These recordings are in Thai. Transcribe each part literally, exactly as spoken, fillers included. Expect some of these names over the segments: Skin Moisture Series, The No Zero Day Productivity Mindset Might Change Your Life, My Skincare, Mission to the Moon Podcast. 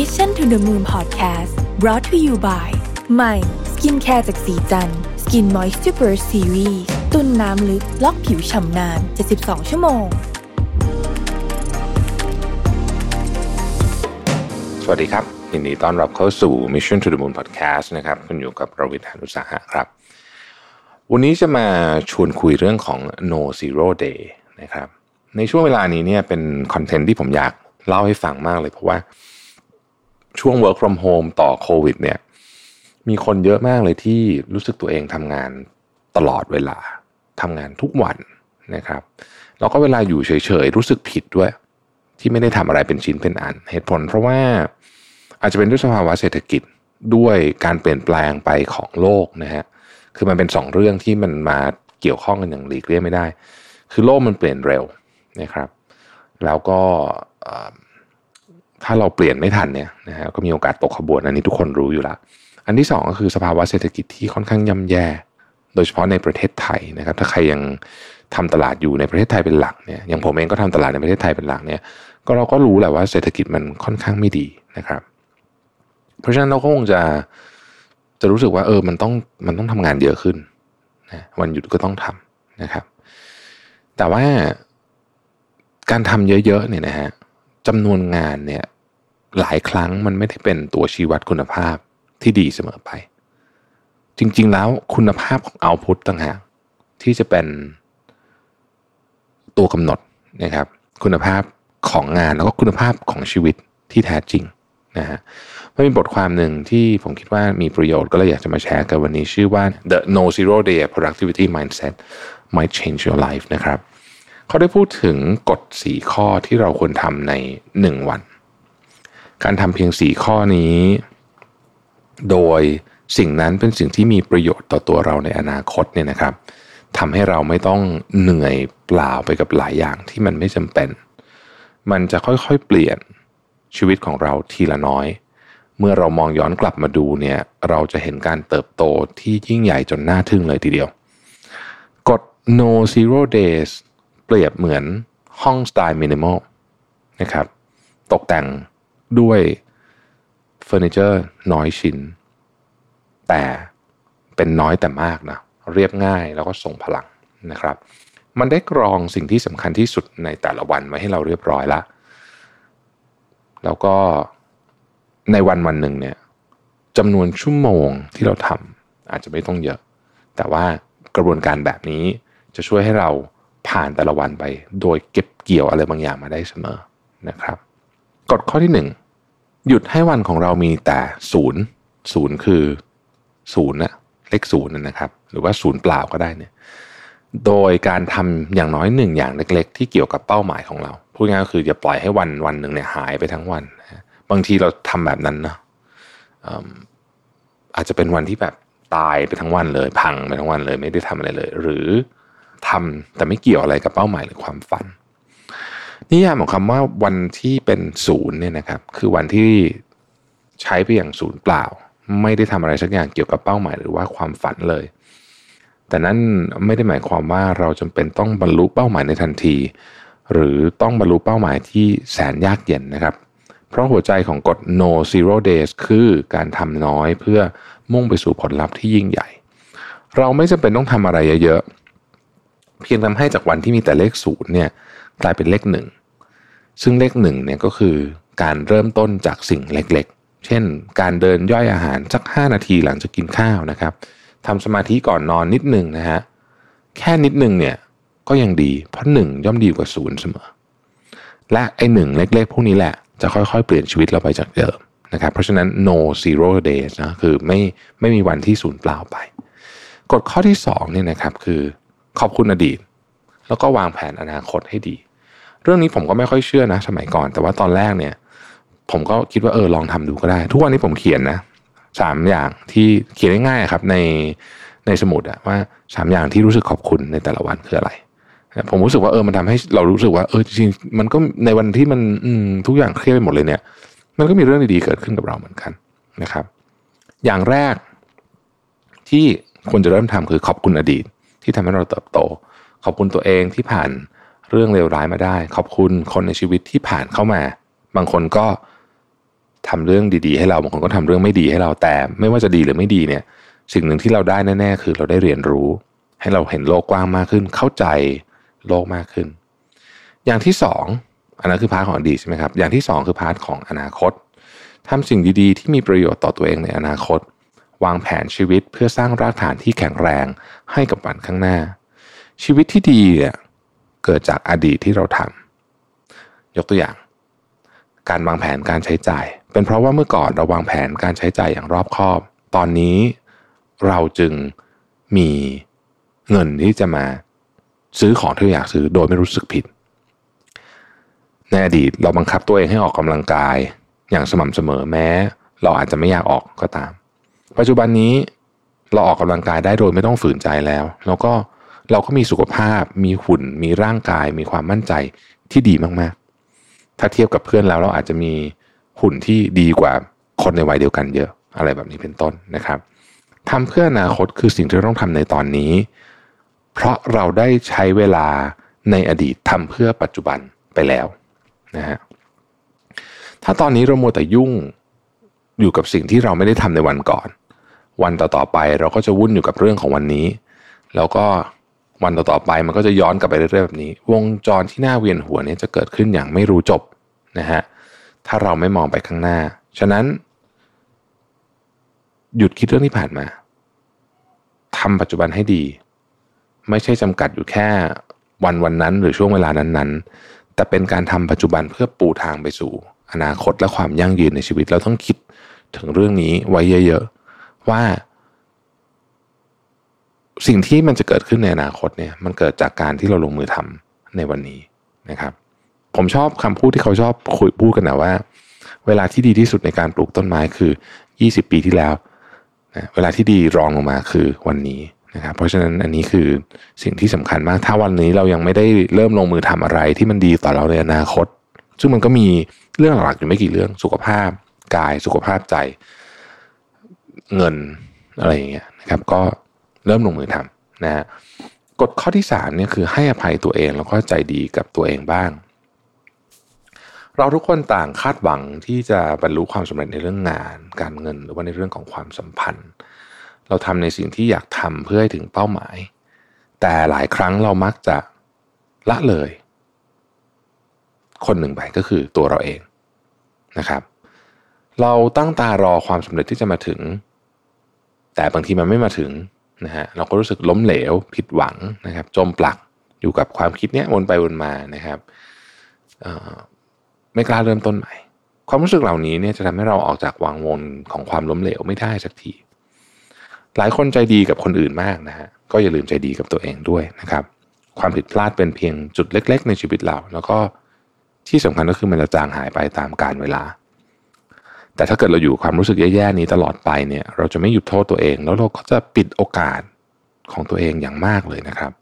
Mission to the Moon Podcast brought to you by My Skincare จากสีจันทร์ Skin Moisture Series ตุ้นน้ำลึกล็อกผิวฉ่ำนานเจ็ดสิบสองชั่วโมงสวัสดีครับยินดีต้อนรับเข้าสู่ Mission to the Moon Podcast นะครับคุณอยู่กับประวิตร หาญอุตสาหะครับวันนี้จะมาชวนคุยเรื่องของ No Zero Day นะครับในช่วงเวลานี้เนี่ยเป็นคอนเทนต์ที่ผมอยากเล่าให้ฟังมากเลยเพราะว่าช่วง work from home ต่อโควิดเนี่ยมีคนเยอะมากเลยที่รู้สึกตัวเองทำงานตลอดเวลาทำงานทุกวันนะครับแล้วก็เวลาอยู่เฉยๆรู้สึกผิดด้วยที่ไม่ได้ทำอะไรเป็นชิ้นเป็นอันเหตุผลเพราะว่าอาจจะเป็นด้วยสภาวะเศรษฐกิจด้วยการเปลี่ยนแปลงไปของโลกนะฮะคือมันเป็นสองเรื่องที่มันมาเกี่ยวข้องกันอย่างหลีกเลี่ยงไม่ได้คือโลกมันเปลี่ยนเร็วนะครับแล้วก็ถ้าเราเปลี่ยนไม่ทันเนี่ยนะฮะก็มีโอกาสตกขบวนอันนี้ทุกคนรู้อยู่แล้วอันที่สองก็คือสภาวะเศรษฐกิจที่ค่อนข้างย่ำแย่โดยเฉพาะในประเทศไทยนะครับถ้าใครยังทำตลาดอยู่ในประเทศไทยเป็นหลักเนี่ยอย่างผมเองก็ทำตลาดในประเทศไทยเป็นหลักเนี่ยก็เราก็รู้แหละว่าเศรษฐกิจมันค่อนข้างไม่ดีนะครับเพราะฉะนั้นเราก็คงจะจะรู้สึกว่าเออมันต้องมันต้องทำงานเยอะขึ้นนะวันหยุดก็ต้องทำนะครับแต่ว่าการทำเยอะๆเนี่ยนะฮะจำนวนงานเนี่ยหลายครั้งมันไม่ได้เป็นตัวชี้วัดคุณภาพที่ดีเสมอไปจริงๆแล้วคุณภาพของเอาท์พุตต่างหากที่จะเป็นตัวกำหนดนะครับคุณภาพของงานแล้วก็คุณภาพของชีวิตที่แท้จริงนะฮะมันมีบทความหนึ่งที่ผมคิดว่ามีประโยชน์ก็เลยอยากจะมาแชร์กันวันนี้ชื่อว่า The No Zero Day Productivity Mindset Might Change Your Life นะครับเขาได้พูดถึงกฎสี่ข้อที่เราควรทำในหนึ่งวันการทำเพียงสี่ข้อนี้โดยสิ่งนั้นเป็นสิ่งที่มีประโยชน์ต่อตัวเราในอนาคตเนี่ยนะครับทำให้เราไม่ต้องเหนื่อยเปล่าไปกับหลายอย่างที่มันไม่จำเป็นมันจะค่อยๆเปลี่ยนชีวิตของเราทีละน้อยเมื่อเรามองย้อนกลับมาดูเนี่ยเราจะเห็นการเติบโตที่ยิ่งใหญ่จนน่าทึ่งเลยทีเดียวกฎ No Zero Daysเปรียบเหมือนห้องสไตล์มินิมอลนะครับตกแต่งด้วยเฟอร์นิเจอร์น้อยชิ้นแต่เป็นน้อยแต่มากนะเรียบง่ายแล้วก็ส่งพลังนะครับมันได้กรองสิ่งที่สำคัญที่สุดในแต่ละวันไว้ให้เราเรียบร้อยละแล้วก็ในวันวันหนึ่งเนี่ยจำนวนชั่วโมงที่เราทำอาจจะไม่ต้องเยอะแต่ว่ากระบวนการแบบนี้จะช่วยให้เราผ่านแต่ละวันไปโดยเก็บเกี่ยวอะไรบางอย่างมาได้เสมอนะครับกฎข้อที่หนึ่งหยุดให้วันของเรามีแต่ศูนย์ศูนย์คือศูนย์นะเลขศูนย์นะครับหรือว่าศูนย์เปล่าก็ได้เนี่ยโดยการทำอย่างน้อยหนึ่งอย่างเล็กๆที่เกี่ยวกับเป้าหมายของเราพูดง่ายก็คืออย่าปล่อยให้วันวันหนึ่งเนี่ยหายไปทั้งวันบางทีเราทำแบบนั้นนะอาจจะเป็นวันที่แบบตายไปทั้งวันเลยพังไปทั้งวันเลยไม่ได้ทำอะไรเลยหรือทำแต่ไม่เกี่ยวอะไรกับเป้าหมายหรือความฝันนิยามของคำว่าวันที่เป็นศูนย์เนี่ยนะครับคือวันที่ใช้ไปอย่างศูนย์เปล่าไม่ได้ทำอะไรสักอย่างเกี่ยวกับเป้าหมายหรือว่าความฝันเลยแต่นั่นไม่ได้หมายความว่าเราจำเป็นต้องบรรลุเป้าหมายในทันทีหรือต้องบรรลุเป้าหมายที่แสนยากเย็นนะครับเพราะหัวใจของกฎ No Zero Days คือการทำน้อยเพื่อมุ่งไปสู่ผลลัพธ์ที่ยิ่งใหญ่เราไม่จำเป็นต้องทำอะไรเยอะเพียงทำให้จากวันที่มีแต่เลขศูนย์เนี่ยกลายเป็นเลขหนึ่งซึ่งเลขหนึ่งเนี่ยก็คือการเริ่มต้นจากสิ่งเล็กๆเช่นการเดินย่อยอาหารสักห้านาทีหลังจากกินข้าวนะครับทำสมาธิก่อนนอนนิดหนึ่งนะฮะแค่นิดหนึ่งเนี่ยก็ยังดีเพราะหนึ่งย่อมดีกว่าศูนย์เสมอและไอ้หนึ่งเล็กๆพวกนี้แหละจะค่อยๆเปลี่ยนชีวิตเราไปจากเดิมนะครับเพราะฉะนั้น no zero days นะคือไม่ไม่มีวันที่ศูนย์เปล่าไปกฎข้อที่สองเนี่ยนะครับคือขอบคุณอดีตแล้วก็วางแผนอนาคตให้ดีเรื่องนี้ผมก็ไม่ค่อยเชื่อนะสมัยก่อนแต่ว่าตอนแรกเนี่ยผมก็คิดว่าเออลองทำดูก็ได้ทุกวันนี้ผมเขียนนะสามอย่างที่เขียนง่ายๆครับในในสมุดอะว่าสามอย่างที่รู้สึกขอบคุณในแต่ละวันคืออะไรผมรู้สึกว่าเออมันทำให้เรารู้สึกว่าเออจริงๆมันก็ในวันที่มันทุกอย่างเครียดไปหมดเลยเนี่ยมันก็มีเรื่องดีๆเกิดขึ้นกับเราเหมือนกันนะครับอย่างแรกที่ควรจะเริ่มทำคือขอบคุณอดีตที่ทำให้เราเติบโตขอบคุณตัวเองที่ผ่านเรื่องเลวร้ายมาได้ขอบคุณคนในชีวิตที่ผ่านเข้ามาบางคนก็ ทำเรื่องดีๆให้เราบางคนก็ทำเรื่องไม่ดีให้เราแต่ไม่ว่าจะดีหรือไม่ดีเนี่ยสิ่งหนึ่งที่เราได้แน่ๆคือเราได้เรียนรู้ให้เราเห็นโลกกว้างมากขึ้นเข้าใจโลกมากขึ้นอย่างที่สองอันนั้นคือพาร์ทของอดีตใช่ไหมครับอย่างที่สองคือพาร์ทของอนาคตทำสิ่งดีๆที่มีประโยชน์ต่อตัวเองในอนาคตวางแผนชีวิตเพื่อสร้างรากฐานที่แข็งแรงให้กับวันข้างหน้าชีวิตที่ดีเนี่ยเกิดจากอดีตที่เราทำยกตัวอย่างการวางแผนการใช้จ่ายเป็นเพราะว่าเมื่อก่อนเราวางแผนการใช้จ่ายอย่างรอบคอบตอนนี้เราจึงมีเงินที่จะมาซื้อของที่อยากซื้อโดยไม่รู้สึกผิดในอดีตเราบังคับตัวเองให้ออกกำลังกายอย่างสม่ำเสมอแม้เราอาจจะไม่อยากออกก็ตามปัจจุบันนี้เราออกกำลังกายได้โดยไม่ต้องฝืนใจแล้วแล้วก็เราก็มีสุขภาพมีหุ่นมีร่างกายมีความมั่นใจที่ดีมากๆถ้าเทียบกับเพื่อนแล้วเราอาจจะมีหุ่นที่ดีกว่าคนในวัยเดียวกันเยอะอะไรแบบนี้เป็นต้นนะครับทำเพื่ออนาคตคือสิ่งที่ต้องทำในตอนนี้เพราะเราได้ใช้เวลาในอดีตทำเพื่อปัจจุบันไปแล้วนะฮะถ้าตอนนี้เรามัวแต่ยุ่งอยู่กับสิ่งที่เราไม่ได้ทำในวันก่อนวันต่อๆไปเราก็จะวุ่นอยู่กับเรื่องของวันนี้แล้วก็วันต่อๆไปมันก็จะย้อนกลับไปเรื่อยๆแบบนี้วงจรที่น่าเวียนหัวนี้จะเกิดขึ้นอย่างไม่รู้จบนะฮะถ้าเราไม่มองไปข้างหน้าฉะนั้นหยุดคิดเรื่องที่ผ่านมาทำปัจจุบันให้ดีไม่ใช่จำกัดอยู่แค่วันวันนั้นหรือช่วงเวลานั้นๆแต่เป็นการทำปัจจุบันเพื่อปูทางไปสู่อนาคตและความยั่งยืนในชีวิตเราต้องคิดถึงเรื่องนี้ไว้เยอะๆว่าสิ่งที่มันจะเกิดขึ้นในอนาคตเนี่ยมันเกิดจากการที่เราลงมือทำในวันนี้นะครับผมชอบคำพูดที่เขาชอบคุยพูดกันนะว่าเวลาที่ดีที่สุดในการปลูกต้นไม้คือยี่สิบปีที่แล้วนะเวลาที่ดีรองลงมาคือวันนี้นะครับเพราะฉะนั้นอันนี้คือสิ่งที่สำคัญมากถ้าวันนี้เรายังไม่ได้เริ่มลงมือทำอะไรที่มันดีต่อเราในอนาคตซึ่งมันก็มีเรื่องหลักๆอยู่ไม่กี่เรื่องสุขภาพกายสุขภาพใจเงินอะไรอย่างเงี้ยนะครับก็เริ่มลงมือทำนะฮะกฎข้อที่สามเนี่ยคือให้อภัยตัวเองแล้วก็ใจดีกับตัวเองบ้างเราทุกคนต่างคาดหวังที่จะบรรลุความสำเร็จในเรื่องงานการเงินหรือว่าในเรื่องของความสัมพันธ์เราทำในสิ่งที่อยากทำเพื่อให้ถึงเป้าหมายแต่หลายครั้งเรามักจะละเลยคนหนึ่งไปก็คือตัวเราเองนะครับเราตั้งตารอความสำเร็จที่จะมาถึงแต่บางทีมันไม่มาถึงนะฮะเราก็รู้สึกล้มเหลวผิดหวังนะครับจมปลักอยู่กับความคิดเนี้ยวนไปวนมานะครับไม่กล้าเริ่มต้นใหม่ความรู้สึกเหล่านี้เนี่ยจะทำให้เราออกจากวังวนของความล้มเหลวไม่ได้สักทีหลายคนใจดีกับคนอื่นมากนะฮะก็อย่าลืมใจดีกับตัวเองด้วยนะครับความผิดพลาดเป็นเพียงจุดเล็กๆในชีวิตเราแล้วก็ที่สำคัญก็คือมันจะจางหายไปตามกาลเวลาแต่ถ้าเกิดเราอยู่ความรู้สึกแย่ๆนี้ตลอดไปเนี่ยเราจะไม่หยุดโทษตัวเองแล้วเราก็จะปิดโอกาสของตัวเองอย่างมากเลยนะครับ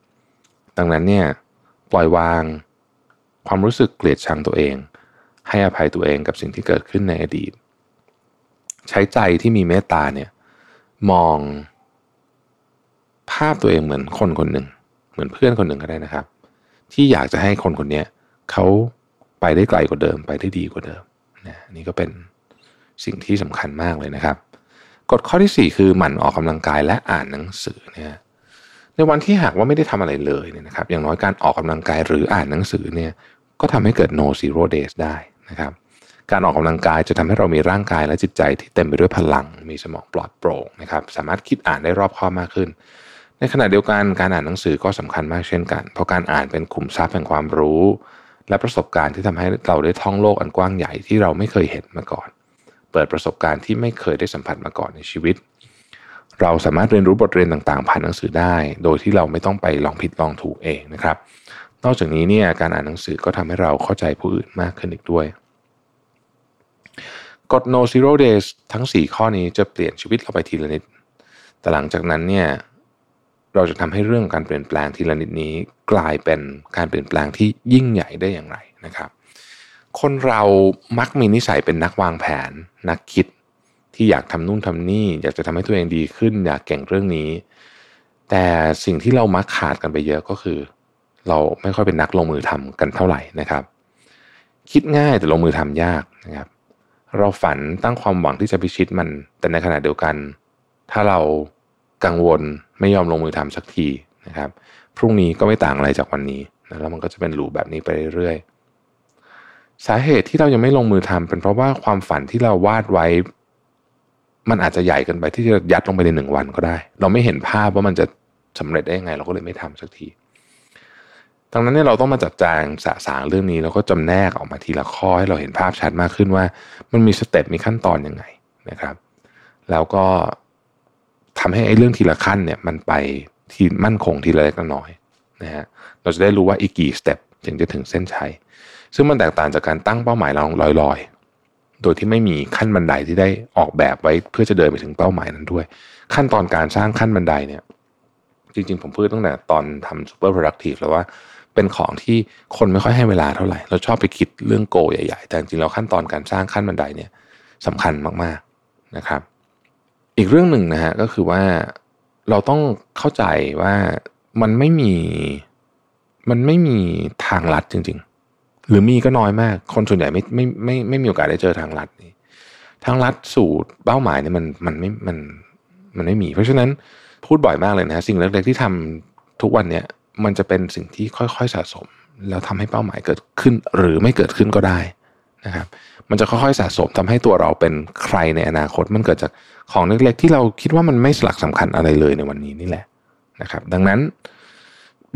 ดังนั้นเนี่ยปล่อยวางความรู้สึกเกลียดชังตัวเองให้อภัยตัวเองกับสิ่งที่เกิดขึ้นในอดีตใช้ใจที่มีเมตตาเนี่ยมองภาพตัวเองเหมือนคนคนหนึ่งเหมือนเพื่อนคนหนึ่งก็ได้นะครับที่อยากจะให้คนคนนี้เขาไปได้ไกลกว่าเดิมไปได้ดีกว่าเดิมนะนี่ก็เป็นสิ่งที่สำคัญมากเลยนะครับกฎข้อที่สี่คือหมั่นออกกำลังกายและอ่านหนังสือเนี่ยในวันที่หากว่าไม่ได้ทำอะไรเลยเนี่ยนะครับอย่างน้อยการออกกำลังกายหรืออ่านหนังสือเนี่ยก็ทำให้เกิด No Zero Days ได้นะครับการออกกำลังกายจะทำให้เรามีร่างกายและจิตใจที่เต็มไปด้วยพลังมีสมองปลอดโปร่งนะครับสามารถคิดอ่านได้รอบคอบมากขึ้นในขณะเดียวกันการอ่านหนังสือก็สำคัญมากเช่นกันเพราะการอ่านเป็นขุมทรัพย์แห่งความรู้และประสบการณ์ที่ทำให้เราได้ท่องโลกอันกว้างใหญ่ที่เราไม่เคยเห็นมาก่อนเปิดประสบการณ์ที่ไม่เคยได้สัมผัสมาก่อนในชีวิตเราสามารถเรียนรู้บทเรียนต่างๆผ่านหนังสือได้โดยที่เราไม่ต้องไปลองผิดลองถูกเองนะครับนอกจากนี้เนี่ยการอ่านหนังสือก็ทำให้เราเข้าใจผู้อื่นมากขึ้นอีกด้วยกฎ No Zero Days ทั้งสี่ข้อนี้จะเปลี่ยนชีวิตเราไปทีละนิดแต่หลังจากนั้นเนี่ยเราจะทำให้เรื่องการเปลี่ยนแปลงทีละนิดนี้กลายเป็นการเปลี่ยนแปลงที่ยิ่งใหญ่ได้อย่างไรนะครับคนเรามักมีนิสัยเป็นนักวางแผนนักคิดที่อยากทำนู่นทำนี่อยากจะทำให้ตัวเองดีขึ้นอยากเก่งเรื่องนี้แต่สิ่งที่เรามักขาดกันไปเยอะก็คือเราไม่ค่อยเป็นนักลงมือทำกันเท่าไหร่นะครับคิดง่ายแต่ลงมือทำยากนะครับ เราฝันตั้งความหวังที่จะพิชิตมันแต่ในขณะเดียวกันถ้าเรากังวลไม่ยอมลงมือทำสักทีนะครับพรุ่งนี้ก็ไม่ต่างอะไรจากวันนี้นะแล้วมันก็จะเป็นลูปแบบนี้ไปเรื่อยๆสาเหตุที่เรายังไม่ลงมือทำเป็นเพราะว่าความฝันที่เราวาดไว้มันอาจจะใหญ่เกินไปที่จะยัดลงไปในหนึ่งวันก็ได้เราไม่เห็นภาพว่ามันจะสำเร็จได้ยังไงเราก็เลยไม่ทำสักทีดังนั้นเนี่ยเราต้องมาจัดแจงสะสางเรื่องนี้แล้วก็จำแนกออกมาทีละข้อให้เราเห็นภาพชัดมากขึ้นว่ามันมีสเต็ปมีขั้นตอนยังไงนะครับแล้วก็ทำให้ไอ้เรื่องทีละขั้นเนี่ยมันไปที่มั่นคงทีละเล็กน้อยนะฮะเราจะได้รู้ว่าอีกกี่สเต็ปถึงจะถึงเส้นชัยซึ่งมันแตกต่างจากการตั้งเป้าหมายลอยๆโดยที่ไม่มีขั้นบันไดที่ได้ออกแบบไว้เพื่อจะเดินไปถึงเป้าหมายนั้นด้วยขั้นตอนการสร้างขั้นบันไดเนี่ยจริงๆผมพูดตั้งแต่ตอนทำ super productive แล้วว่าเป็นของที่คนไม่ค่อยให้เวลาเท่าไหร่เราชอบไปคิดเรื่องโกใหญ่ๆแต่จริงๆแล้วขั้นตอนการสร้างขั้นบันไดเนี่ยสำคัญมากๆนะครับอีกเรื่องหนึ่งนะฮะก็คือว่าเราต้องเข้าใจว่ามันไม่มีมันไม่มีทางลัดจริงๆหรือมีก็น้อยมากคนส่วนใหญ่ไม่ไม่ไม่ไม่มีโอกาสได้เจอทางลัดนี่ทางลัดสู่เป้าหมายเนี่ยมันมันไม่มันมันไม่มีเพราะฉะนั้นพูดบ่อยมากเลยนะฮะสิ่งเล็กๆที่ทำทุกวันเนี้ยมันจะเป็นสิ่งที่ค่อยๆสะสมแล้วทำให้เป้าหมายเกิดขึ้นหรือไม่เกิดขึ้นก็ได้นะครับมันจะค่อยๆสะสมทำให้ตัวเราเป็นใครในอนาคตมันเกิดจากของเล็กๆที่เราคิดว่ามันไม่สลักสำคัญอะไรเลยในวันนี้นี่แหละนะครับดังนั้น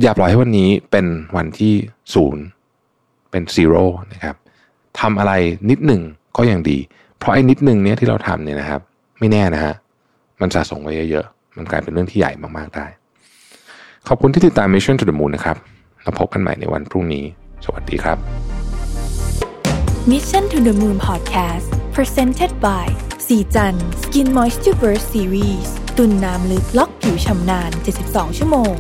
อย่าปล่อยให้วันนี้เป็นวันที่ศูนย์เป็นซีโร่นะครับทำอะไรนิดหนึ่งก็ยังดีเพราะไอ้นิดหนึ่งเนี้ยที่เราทำเนี่ยนะครับไม่แน่นะฮะมันสะสมไว้เยอะๆมันกลายเป็นเรื่องที่ใหญ่มากๆได้ขอบคุณที่ติดตาม Mission to the Moon นะครับแล้วพบกันใหม่ในวันพรุ่งนี้สวัสดีครับ Mission to the Moon Podcast Presented by สีจัน Skin Moisture Burst Series ตุ่นน้ำลึกล็อกผิวชำนาน เจ็ดสิบสอง ชั่วโมง